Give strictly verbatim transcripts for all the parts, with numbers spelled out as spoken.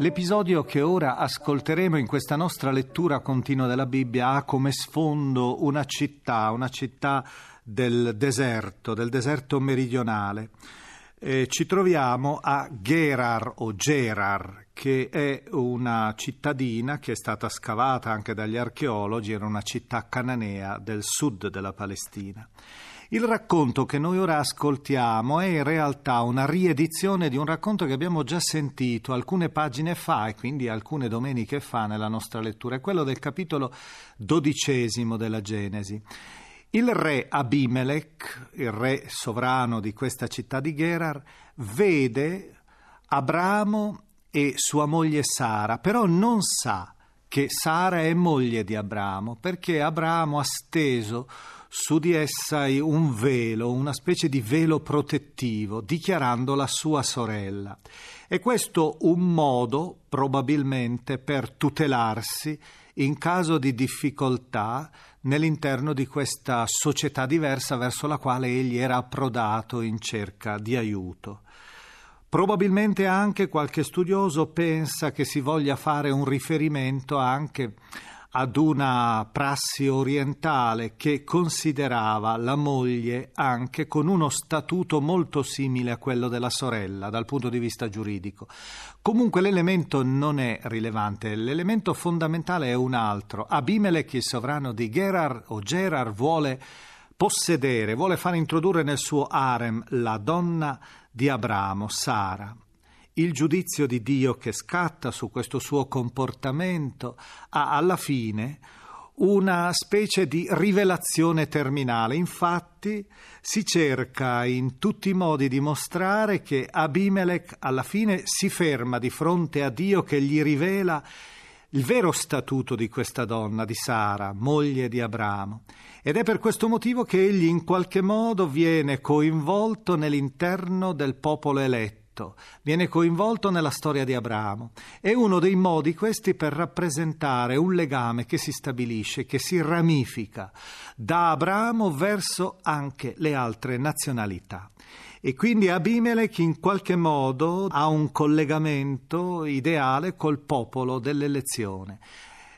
L'episodio che ora ascolteremo in questa nostra lettura continua della Bibbia ha come sfondo una città, una città del deserto, del deserto meridionale. Eh, ci troviamo a Gerar o Gerar, che è una cittadina che è stata scavata anche dagli archeologi, era una città cananea del sud della Palestina. Il racconto che noi ora ascoltiamo è in realtà una riedizione di un racconto che abbiamo già sentito alcune pagine fa e quindi alcune domeniche fa nella nostra lettura, è quello del capitolo dodicesimo della Genesi. Il re Abimelech, il re sovrano di questa città di Gerar, vede Abramo e sua moglie Sara, però non sa che Sara è moglie di Abramo, perché Abramo ha steso su di essa un velo, una specie di velo protettivo, dichiarandola sua sorella. E questo un modo, probabilmente, per tutelarsi in caso di difficoltà nell'interno di questa società diversa verso la quale egli era approdato in cerca di aiuto. Probabilmente anche qualche studioso pensa che si voglia fare un riferimento anche ad una prassi orientale che considerava la moglie anche con uno statuto molto simile a quello della sorella dal punto di vista giuridico. Comunque l'elemento non è rilevante, l'elemento fondamentale è un altro. Abimelech, il sovrano di Gerar o Gerar, vuole possedere, vuole far introdurre nel suo harem la donna di Abramo, Sara. Il giudizio di Dio che scatta su questo suo comportamento ha alla fine una specie di rivelazione terminale. Infatti si cerca in tutti i modi di mostrare che Abimelech alla fine si ferma di fronte a Dio che gli rivela il vero statuto di questa donna, di Sara, moglie di Abramo. Ed è per questo motivo che egli in qualche modo viene coinvolto nell'interno del popolo eletto. Viene coinvolto nella storia di Abramo. È uno dei modi questi per rappresentare un legame che si stabilisce, che si ramifica da Abramo verso anche le altre nazionalità. E quindi Abimelech in qualche modo ha un collegamento ideale col popolo dell'elezione.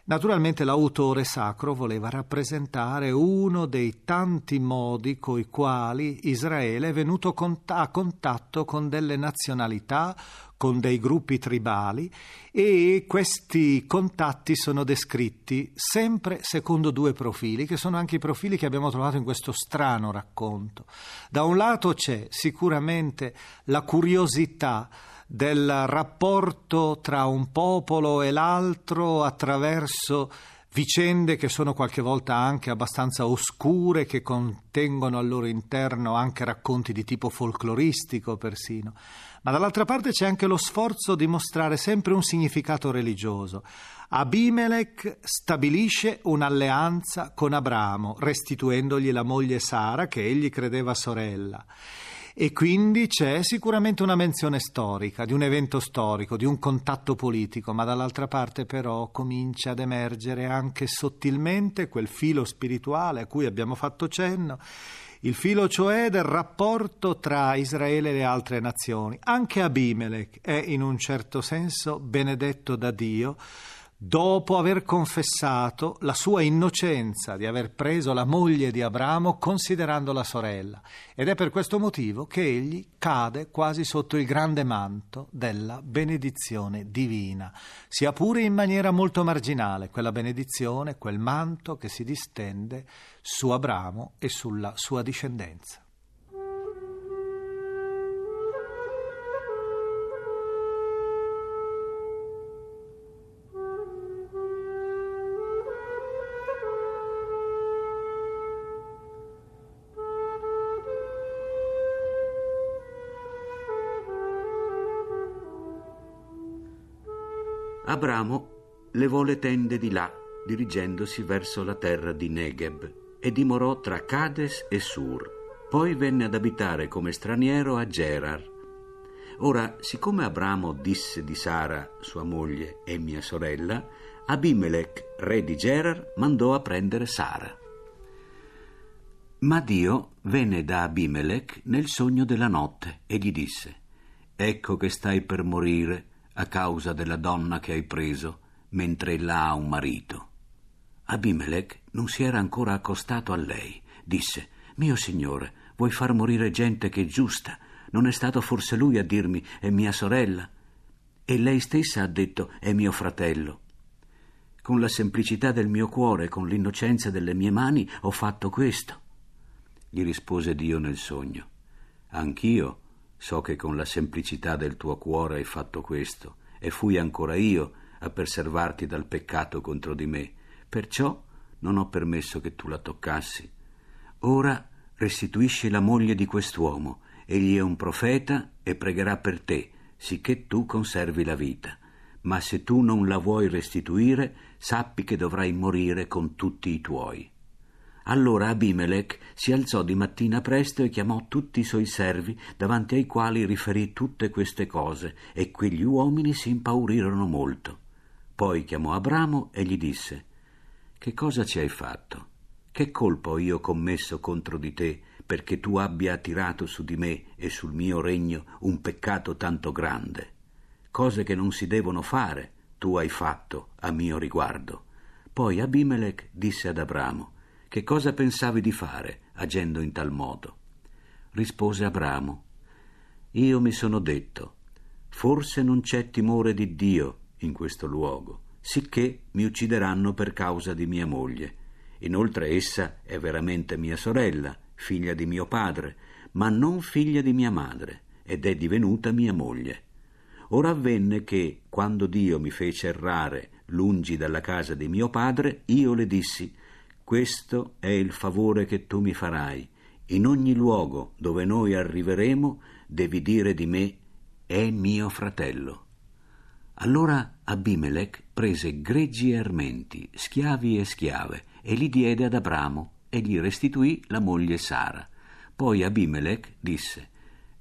Naturalmente l'autore sacro voleva rappresentare uno dei tanti modi coi quali Israele è venuto a contatto con delle nazionalità, con dei gruppi tribali, e questi contatti sono descritti sempre secondo due profili, che sono anche i profili che abbiamo trovato in questo strano racconto. Da un lato c'è sicuramente la curiosità del rapporto tra un popolo e l'altro attraverso vicende che sono qualche volta anche abbastanza oscure, che contengono al loro interno anche racconti di tipo folcloristico persino. Ma dall'altra parte c'è anche lo sforzo di mostrare sempre un significato religioso. Abimelech stabilisce un'alleanza con Abramo, restituendogli la moglie Sara, che egli credeva sorella. E quindi c'è sicuramente una menzione storica, di un evento storico, di un contatto politico, ma dall'altra parte però comincia ad emergere anche sottilmente quel filo spirituale a cui abbiamo fatto cenno, il filo cioè del rapporto tra Israele e le altre nazioni. Anche Abimelech è in un certo senso benedetto da Dio dopo aver confessato la sua innocenza di aver preso la moglie di Abramo considerandola sorella, ed è per questo motivo che egli cade quasi sotto il grande manto della benedizione divina, sia pure in maniera molto marginale, quella benedizione, quel manto che si distende su Abramo e sulla sua discendenza. Abramo levò le tende di là, dirigendosi verso la terra di Negeb, e dimorò tra Cades e Sur. Poi venne ad abitare come straniero a Gerar. Ora, siccome Abramo disse di Sara, sua moglie e mia sorella, Abimelech, re di Gerar, mandò a prendere Sara. Ma Dio venne da Abimelech nel sogno della notte e gli disse: «Ecco che stai per morire a causa della donna che hai preso, mentre ella ha un marito». Abimelech non si era ancora accostato a lei. Disse: «Mio signore, vuoi far morire gente che è giusta? Non è stato forse lui a dirmi: è mia sorella? E lei stessa ha detto: è mio fratello. Con la semplicità del mio cuore, con l'innocenza delle mie mani, ho fatto questo». Gli rispose Dio nel sogno: «Anch'io so che con la semplicità del tuo cuore hai fatto questo, e fui ancora io a preservarti dal peccato contro di me, perciò non ho permesso che tu la toccassi. Ora restituisci la moglie di quest'uomo, egli è un profeta e pregherà per te, sicché tu conservi la vita. Ma se tu non la vuoi restituire, sappi che dovrai morire con tutti i tuoi». Allora Abimelech si alzò di mattina presto e chiamò tutti i suoi servi, davanti ai quali riferì tutte queste cose, e quegli uomini si impaurirono molto. Poi chiamò Abramo e gli disse: «Che cosa ci hai fatto? Che colpo io ho commesso contro di te, perché tu abbia attirato su di me e sul mio regno un peccato tanto grande? Cose che non si devono fare tu hai fatto a mio riguardo». Poi Abimelech disse ad Abramo: «Che cosa pensavi di fare agendo in tal modo?» Rispose Abramo: «Io mi sono detto: forse non c'è timore di Dio in questo luogo, sicché mi uccideranno per causa di mia moglie. Inoltre essa è veramente mia sorella, figlia di mio padre, ma non figlia di mia madre, ed è divenuta mia moglie. Ora avvenne che, quando Dio mi fece errare lungi dalla casa di mio padre, io le dissi: questo è il favore che tu mi farai. In ogni luogo dove noi arriveremo, devi dire di me: è mio fratello». Allora Abimelech prese greggi e armenti, schiavi e schiave, e li diede ad Abramo, e gli restituì la moglie Sara. Poi Abimelech disse: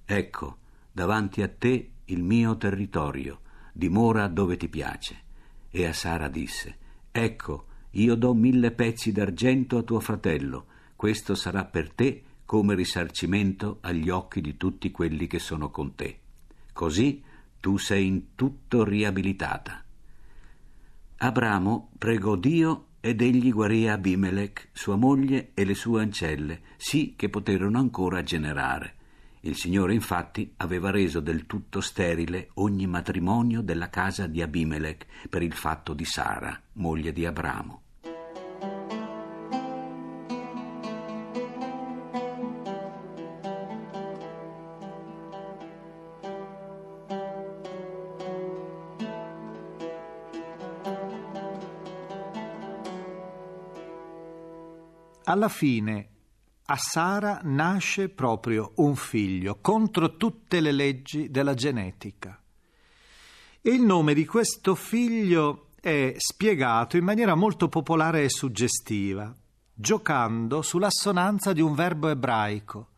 «Ecco, davanti a te il mio territorio, dimora dove ti piace». E a Sara disse: «Ecco, io do mille pezzi d'argento a tuo fratello, questo sarà per te come risarcimento agli occhi di tutti quelli che sono con te. Così tu sei in tutto riabilitata». Abramo pregò Dio ed egli guarì Abimelech, sua moglie e le sue ancelle, sì che poterono ancora generare. Il Signore infatti aveva reso del tutto sterile ogni matrimonio della casa di Abimelech per il fatto di Sara, moglie di Abramo. Alla fine a Sara nasce proprio un figlio, contro tutte le leggi della genetica. E il nome di questo figlio è spiegato in maniera molto popolare e suggestiva, giocando sull'assonanza di un verbo ebraico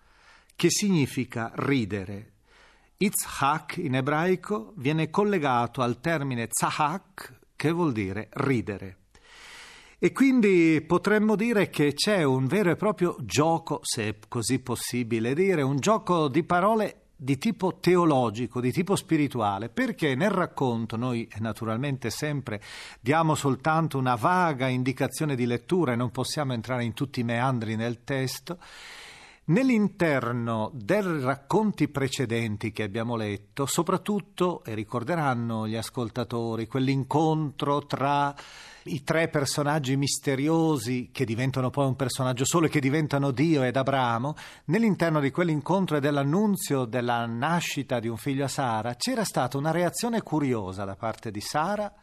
che significa ridere. Yitzhak in ebraico viene collegato al termine Tzahak, che vuol dire ridere. E quindi potremmo dire che c'è un vero e proprio gioco, se è così possibile dire, un gioco di parole di tipo teologico, di tipo spirituale, perché nel racconto noi naturalmente sempre diamo soltanto una vaga indicazione di lettura e non possiamo entrare in tutti i meandri nel testo. Nell'interno dei racconti precedenti che abbiamo letto, soprattutto, e ricorderanno gli ascoltatori, quell'incontro tra i tre personaggi misteriosi che diventano poi un personaggio solo e che diventano Dio ed Abramo, nell'interno di quell'incontro e dell'annunzio della nascita di un figlio a Sara, c'era stata una reazione curiosa da parte di Sara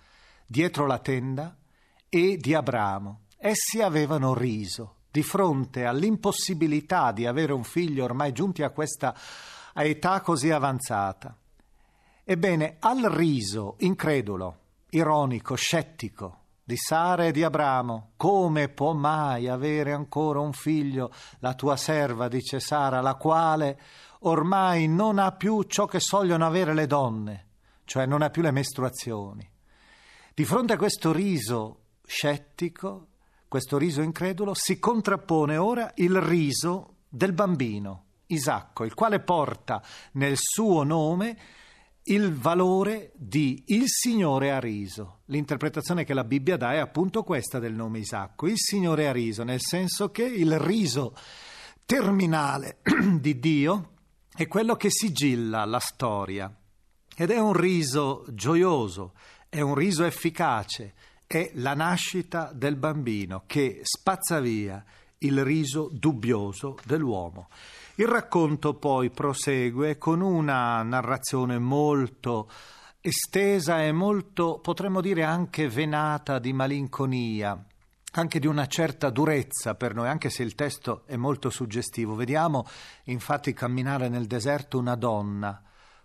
dietro la tenda e di Abramo. Essi avevano riso di fronte all'impossibilità di avere un figlio ormai giunti a questa età così avanzata. Ebbene, al riso incredulo ironico, scettico di Sara e di Abramo. Come può mai avere ancora un figlio la tua serva, dice Sara, la quale ormai non ha più ciò che sogliono avere le donne, cioè non ha più le mestruazioni. Di fronte a questo riso scettico, questo riso incredulo, si contrappone ora il riso del bambino, Isacco, il quale porta nel suo nome il valore di il Signore ha riso. L'interpretazione che la Bibbia dà è appunto questa del nome Isacco, il Signore ha riso, nel senso che il riso terminale di Dio è quello che sigilla la storia, ed è un riso gioioso, è un riso efficace, è la nascita del bambino che spazza via il riso dubbioso dell'uomo. Il racconto poi prosegue con una narrazione molto estesa e molto, potremmo dire, anche venata di malinconia, anche di una certa durezza per noi, anche se il testo è molto suggestivo. Vediamo infatti camminare nel deserto una donna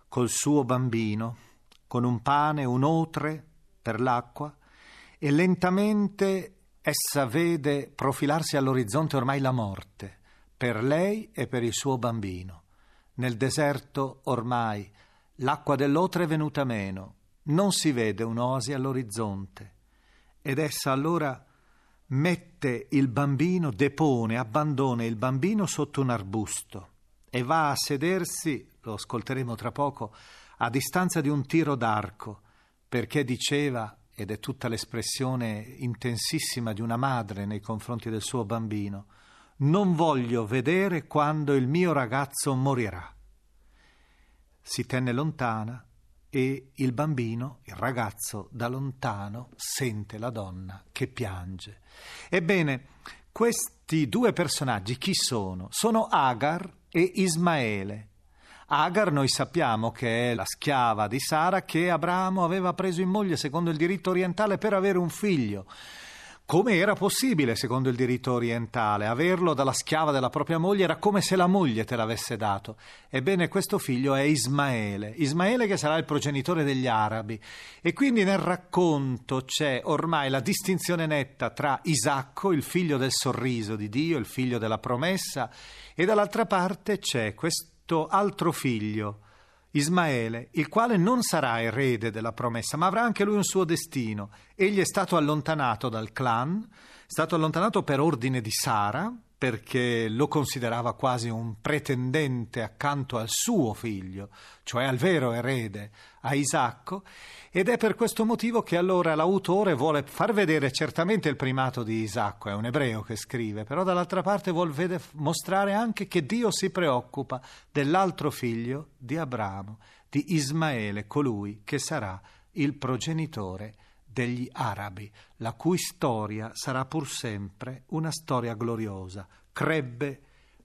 col suo bambino, con un pane, un otre per l'acqua, e lentamente essa vede profilarsi all'orizzonte ormai la morte, per lei e per il suo bambino. Nel deserto ormai l'acqua dell'otre è venuta meno, non si vede un'oasi all'orizzonte, ed essa allora mette il bambino, depone, abbandona il bambino sotto un arbusto e va a sedersi, lo ascolteremo tra poco, a distanza di un tiro d'arco, perché diceva, ed è tutta l'espressione intensissima di una madre nei confronti del suo bambino, non voglio vedere quando il mio ragazzo morirà. Si tenne lontana e il bambino, il ragazzo, da lontano sente la donna che piange. Ebbene, questi due personaggi chi sono? Sono Agar e Ismaele. Agar noi sappiamo che è la schiava di Sara che Abramo aveva preso in moglie secondo il diritto orientale per avere un figlio. Come era possibile secondo il diritto orientale averlo dalla schiava della propria moglie? Era come se la moglie te l'avesse dato. Ebbene, questo figlio è Ismaele, Ismaele che sarà il progenitore degli arabi, e quindi nel racconto c'è ormai la distinzione netta tra Isacco, il figlio del sorriso di Dio, il figlio della promessa, e dall'altra parte c'è questo altro figlio, Ismaele, il quale non sarà erede della promessa, ma avrà anche lui un suo destino. Egli è stato allontanato dal clan, è stato allontanato per ordine di Sara, perché lo considerava quasi un pretendente accanto al suo figlio, cioè al vero erede, a Isacco, ed è per questo motivo che allora l'autore vuole far vedere certamente il primato di Isacco, è un ebreo che scrive, però dall'altra parte vuol vede, mostrare anche che Dio si preoccupa dell'altro figlio di Abramo, di Ismaele, colui che sarà il progenitore degli arabi, la cui storia sarà pur sempre una storia gloriosa. Crebbe,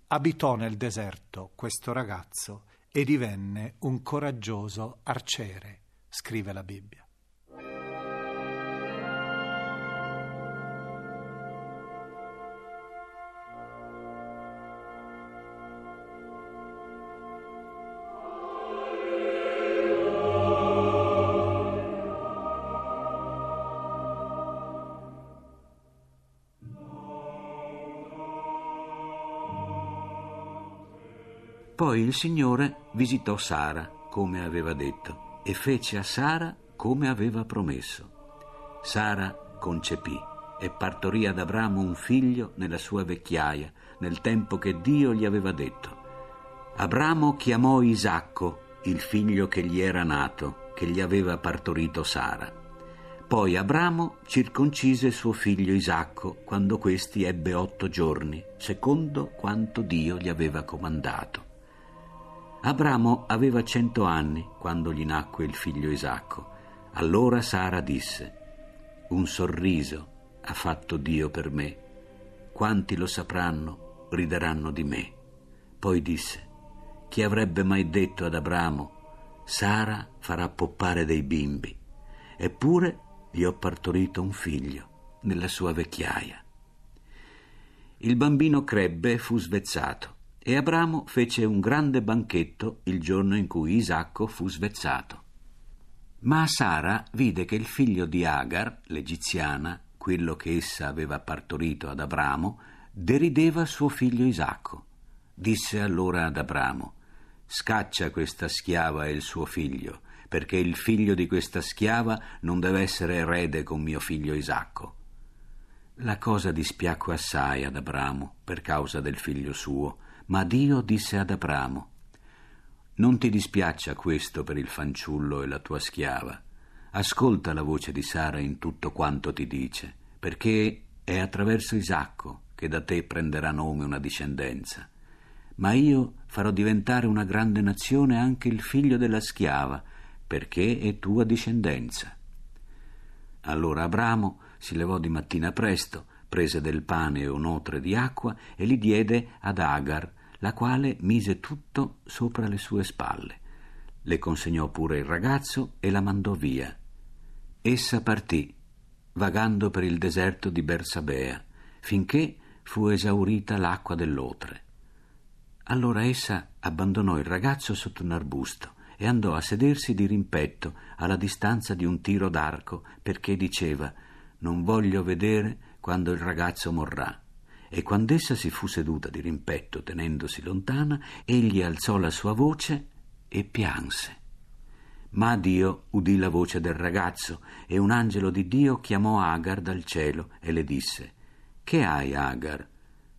abitò nel deserto questo ragazzo e divenne un coraggioso arciere, scrive la Bibbia. Poi il Signore visitò Sara, come aveva detto, e fece a Sara come aveva promesso. Sara concepì e partorì ad Abramo un figlio nella sua vecchiaia, nel tempo che Dio gli aveva detto. Abramo chiamò Isacco, il figlio che gli era nato, che gli aveva partorito Sara. Poi Abramo circoncise suo figlio Isacco quando questi ebbe otto giorni, secondo quanto Dio gli aveva comandato. Abramo aveva cento anni quando gli nacque il figlio Isacco. Allora Sara disse: un sorriso ha fatto Dio per me, quanti lo sapranno rideranno di me. Poi disse: chi avrebbe mai detto ad Abramo, Sara farà poppare dei bimbi, eppure gli ho partorito un figlio nella sua vecchiaia. Il bambino crebbe e fu svezzato. E Abramo fece un grande banchetto il giorno in cui Isacco fu svezzato. Ma Sara vide che il figlio di Agar, l'egiziana, quello che essa aveva partorito ad Abramo, derideva suo figlio Isacco. Disse allora ad Abramo: «Scaccia questa schiava e il suo figlio, perché il figlio di questa schiava non deve essere erede con mio figlio Isacco». La cosa dispiacque assai ad Abramo per causa del figlio suo, ma Dio disse ad Abramo: «Non ti dispiaccia questo per il fanciullo e la tua schiava. Ascolta la voce di Sara in tutto quanto ti dice, perché è attraverso Isacco che da te prenderà nome una discendenza. Ma io farò diventare una grande nazione anche il figlio della schiava, perché è tua discendenza». Allora Abramo si levò di mattina presto, prese del pane e un otre di acqua e li diede ad Agar, la quale mise tutto sopra le sue spalle. Le consegnò pure il ragazzo e la mandò via. Essa partì, vagando per il deserto di Bersabea, finché fu esaurita l'acqua dell'otre. Allora essa abbandonò il ragazzo sotto un arbusto e andò a sedersi di rimpetto alla distanza di un tiro d'arco, perché diceva: «Non voglio vedere quando il ragazzo morrà». E quando essa si fu seduta di rimpetto, tenendosi lontana, egli alzò la sua voce e pianse. Ma Dio udì la voce del ragazzo, e un angelo di Dio chiamò Agar dal cielo e le disse: «Che hai, Agar?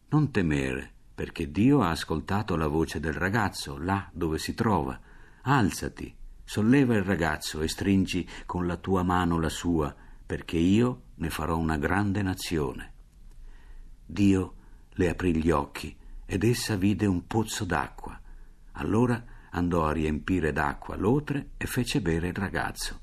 Non temere, perché Dio ha ascoltato la voce del ragazzo là dove si trova. Alzati, solleva il ragazzo e stringi con la tua mano la sua, perché io ne farò una grande nazione». Dio le aprì gli occhi ed essa vide un pozzo d'acqua. Allora andò a riempire d'acqua l'otre e fece bere il ragazzo.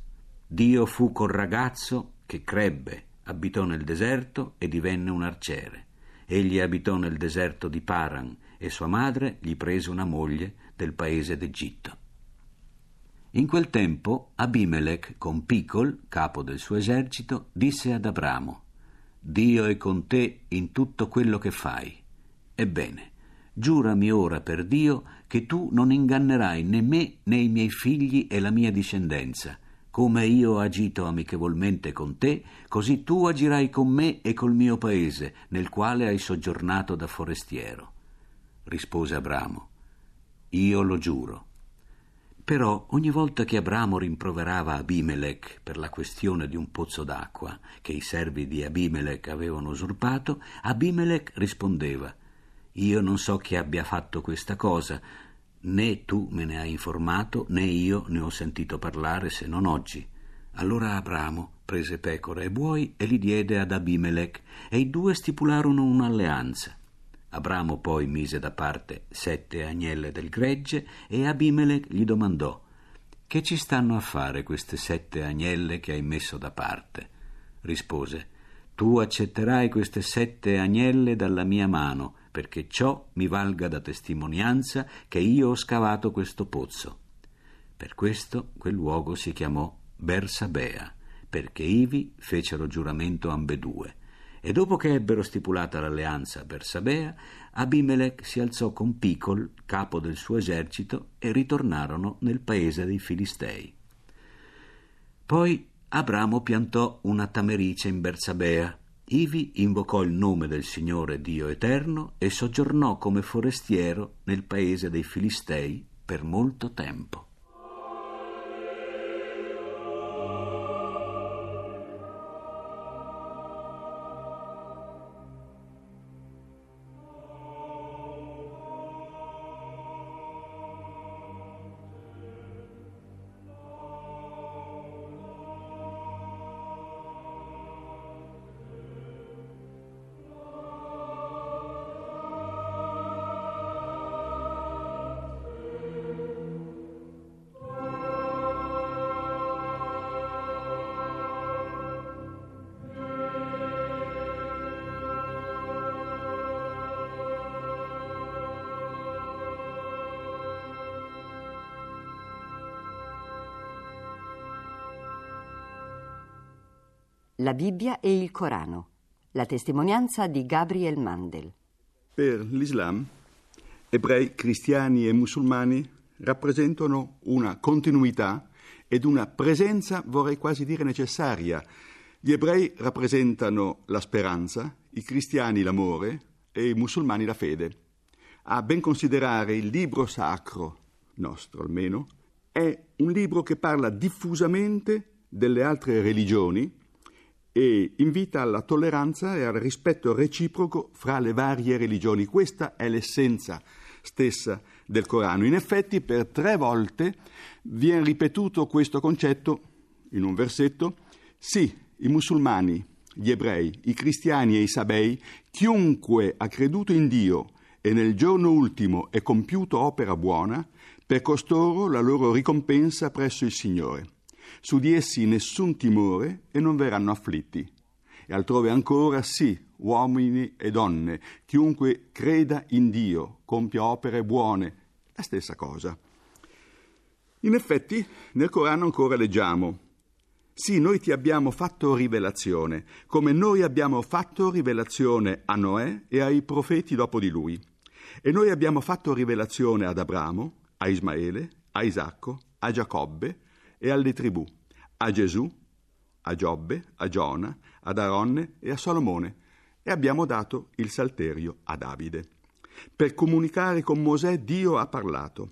Dio fu col ragazzo che crebbe, abitò nel deserto e divenne un arciere. Egli abitò nel deserto di Paran e sua madre gli prese una moglie del paese d'Egitto. In quel tempo Abimelech con Piccol, capo del suo esercito, disse ad Abramo: «Dio è con te in tutto quello che fai. Ebbene, giurami ora per Dio che tu non ingannerai né me né i miei figli e la mia discendenza. Come io ho agito amichevolmente con te, così tu agirai con me e col mio paese, nel quale hai soggiornato da forestiero». Rispose Abramo: «Io lo giuro». Però ogni volta che Abramo rimproverava Abimelech per la questione di un pozzo d'acqua che i servi di Abimelech avevano usurpato, Abimelech rispondeva: «Io non so chi abbia fatto questa cosa, né tu me ne hai informato, né io ne ho sentito parlare se non oggi». Allora Abramo prese pecore e buoi e li diede ad Abimelech, e i due stipularono un'alleanza. Abramo poi mise da parte sette agnelle del gregge, e Abimelech gli domandò: «Che ci stanno a fare queste sette agnelle che hai messo da parte?» Rispose: «Tu accetterai queste sette agnelle dalla mia mano, perché ciò mi valga da testimonianza che io ho scavato questo pozzo». Per questo quel luogo si chiamò Bersabea, perché ivi fecero giuramento ambedue. E dopo che ebbero stipulata l'alleanza a Bersabea, Abimelech si alzò con Piccol, capo del suo esercito, e ritornarono nel paese dei Filistei. Poi Abramo piantò una tamerice in Bersabea, ivi invocò il nome del Signore Dio Eterno e soggiornò come forestiero nel paese dei Filistei per molto tempo. La Bibbia e il Corano. La testimonianza di Gabriel Mandel. Per l'Islam, ebrei, cristiani e musulmani rappresentano una continuità ed una presenza, vorrei quasi dire, necessaria. Gli ebrei rappresentano la speranza, i cristiani l'amore e i musulmani la fede. A ben considerare, il libro sacro, nostro almeno, è un libro che parla diffusamente delle altre religioni e invita alla tolleranza e al rispetto reciproco fra le varie religioni. Questa è l'essenza stessa del Corano. In effetti, per tre volte viene ripetuto questo concetto in un versetto. Sì, i musulmani, gli ebrei, i cristiani e i sabei, chiunque ha creduto in Dio e nel giorno ultimo è compiuto opera buona, per costoro la loro ricompensa presso il Signore. Su di essi nessun timore e non verranno afflitti. E altrove ancora, sì, uomini e donne, chiunque creda in Dio, compia opere buone, la stessa cosa. In effetti, nel Corano ancora leggiamo: sì, noi ti abbiamo fatto rivelazione, come noi abbiamo fatto rivelazione a Noè e ai profeti dopo di lui. E noi abbiamo fatto rivelazione ad Abramo, a Ismaele, a Isacco, a Giacobbe e alle tribù, a Gesù, a Giobbe, a Giona, ad Aronne e a Solomone, e abbiamo dato il salterio a Davide. Per comunicare con Mosè Dio ha parlato.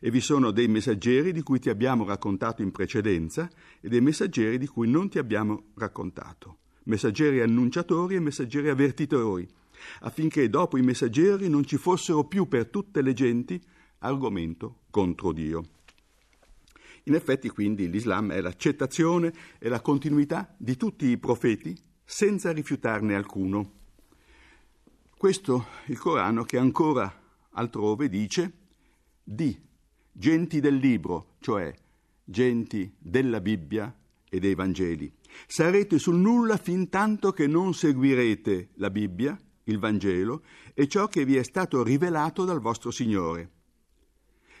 E vi sono dei messaggeri di cui ti abbiamo raccontato in precedenza e dei messaggeri di cui non ti abbiamo raccontato, messaggeri annunciatori e messaggeri avvertitori, affinché dopo i messaggeri non ci fossero più per tutte le genti argomento contro Dio. In effetti, quindi, l'Islam è l'accettazione e la continuità di tutti i profeti senza rifiutarne alcuno. Questo il Corano, che ancora altrove dice: di genti del libro, cioè genti della Bibbia e dei Vangeli, sarete sul nulla fin tanto che non seguirete la Bibbia, il Vangelo e ciò che vi è stato rivelato dal vostro Signore.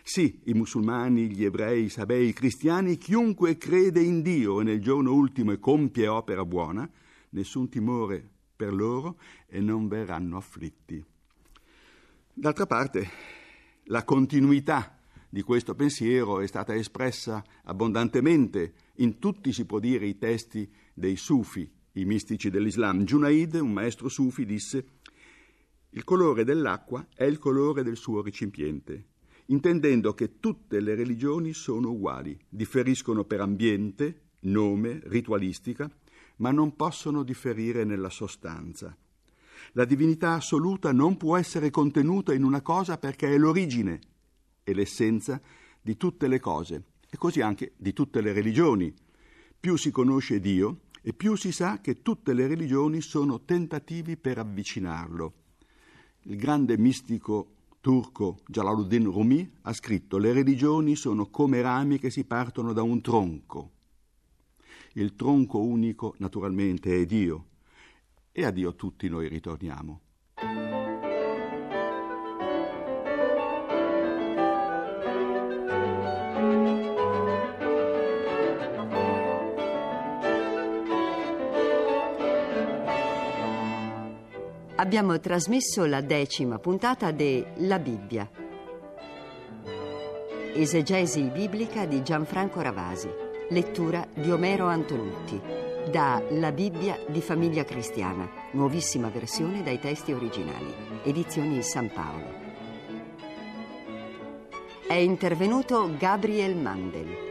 Sì, i musulmani, gli ebrei, i sabei, i cristiani, chiunque crede in Dio e nel giorno ultimo e compie opera buona, nessun timore per loro e non verranno afflitti. D'altra parte, la continuità di questo pensiero è stata espressa abbondantemente in tutti, si può dire, i testi dei sufi, i mistici dell'Islam. Junaid, un maestro sufi, disse: «Il colore dell'acqua è il colore del suo recipiente», intendendo che tutte le religioni sono uguali, differiscono per ambiente, nome, ritualistica, ma non possono differire nella sostanza. La divinità assoluta non può essere contenuta in una cosa perché è l'origine e l'essenza di tutte le cose, e così anche di tutte le religioni. Più si conosce Dio e più si sa che tutte le religioni sono tentativi per avvicinarlo. Il grande mistico turco Jalaluddin Rumi ha scritto: «Le religioni sono come rami che si partono da un tronco. Il tronco unico, naturalmente, è Dio, e a Dio tutti noi ritorniamo». Abbiamo trasmesso la decima puntata de La Bibbia, esegesi biblica di Gianfranco Ravasi, lettura di Omero Antonutti, da La Bibbia di Famiglia Cristiana, nuovissima versione dai testi originali, edizioni San Paolo. È intervenuto Gabriel Mandel.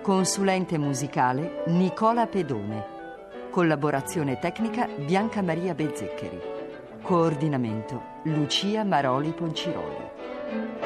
Consulente musicale Nicola Pedone. Collaborazione tecnica Bianca Maria Bezzeccheri. Coordinamento Lucia Maroli Ponciroli.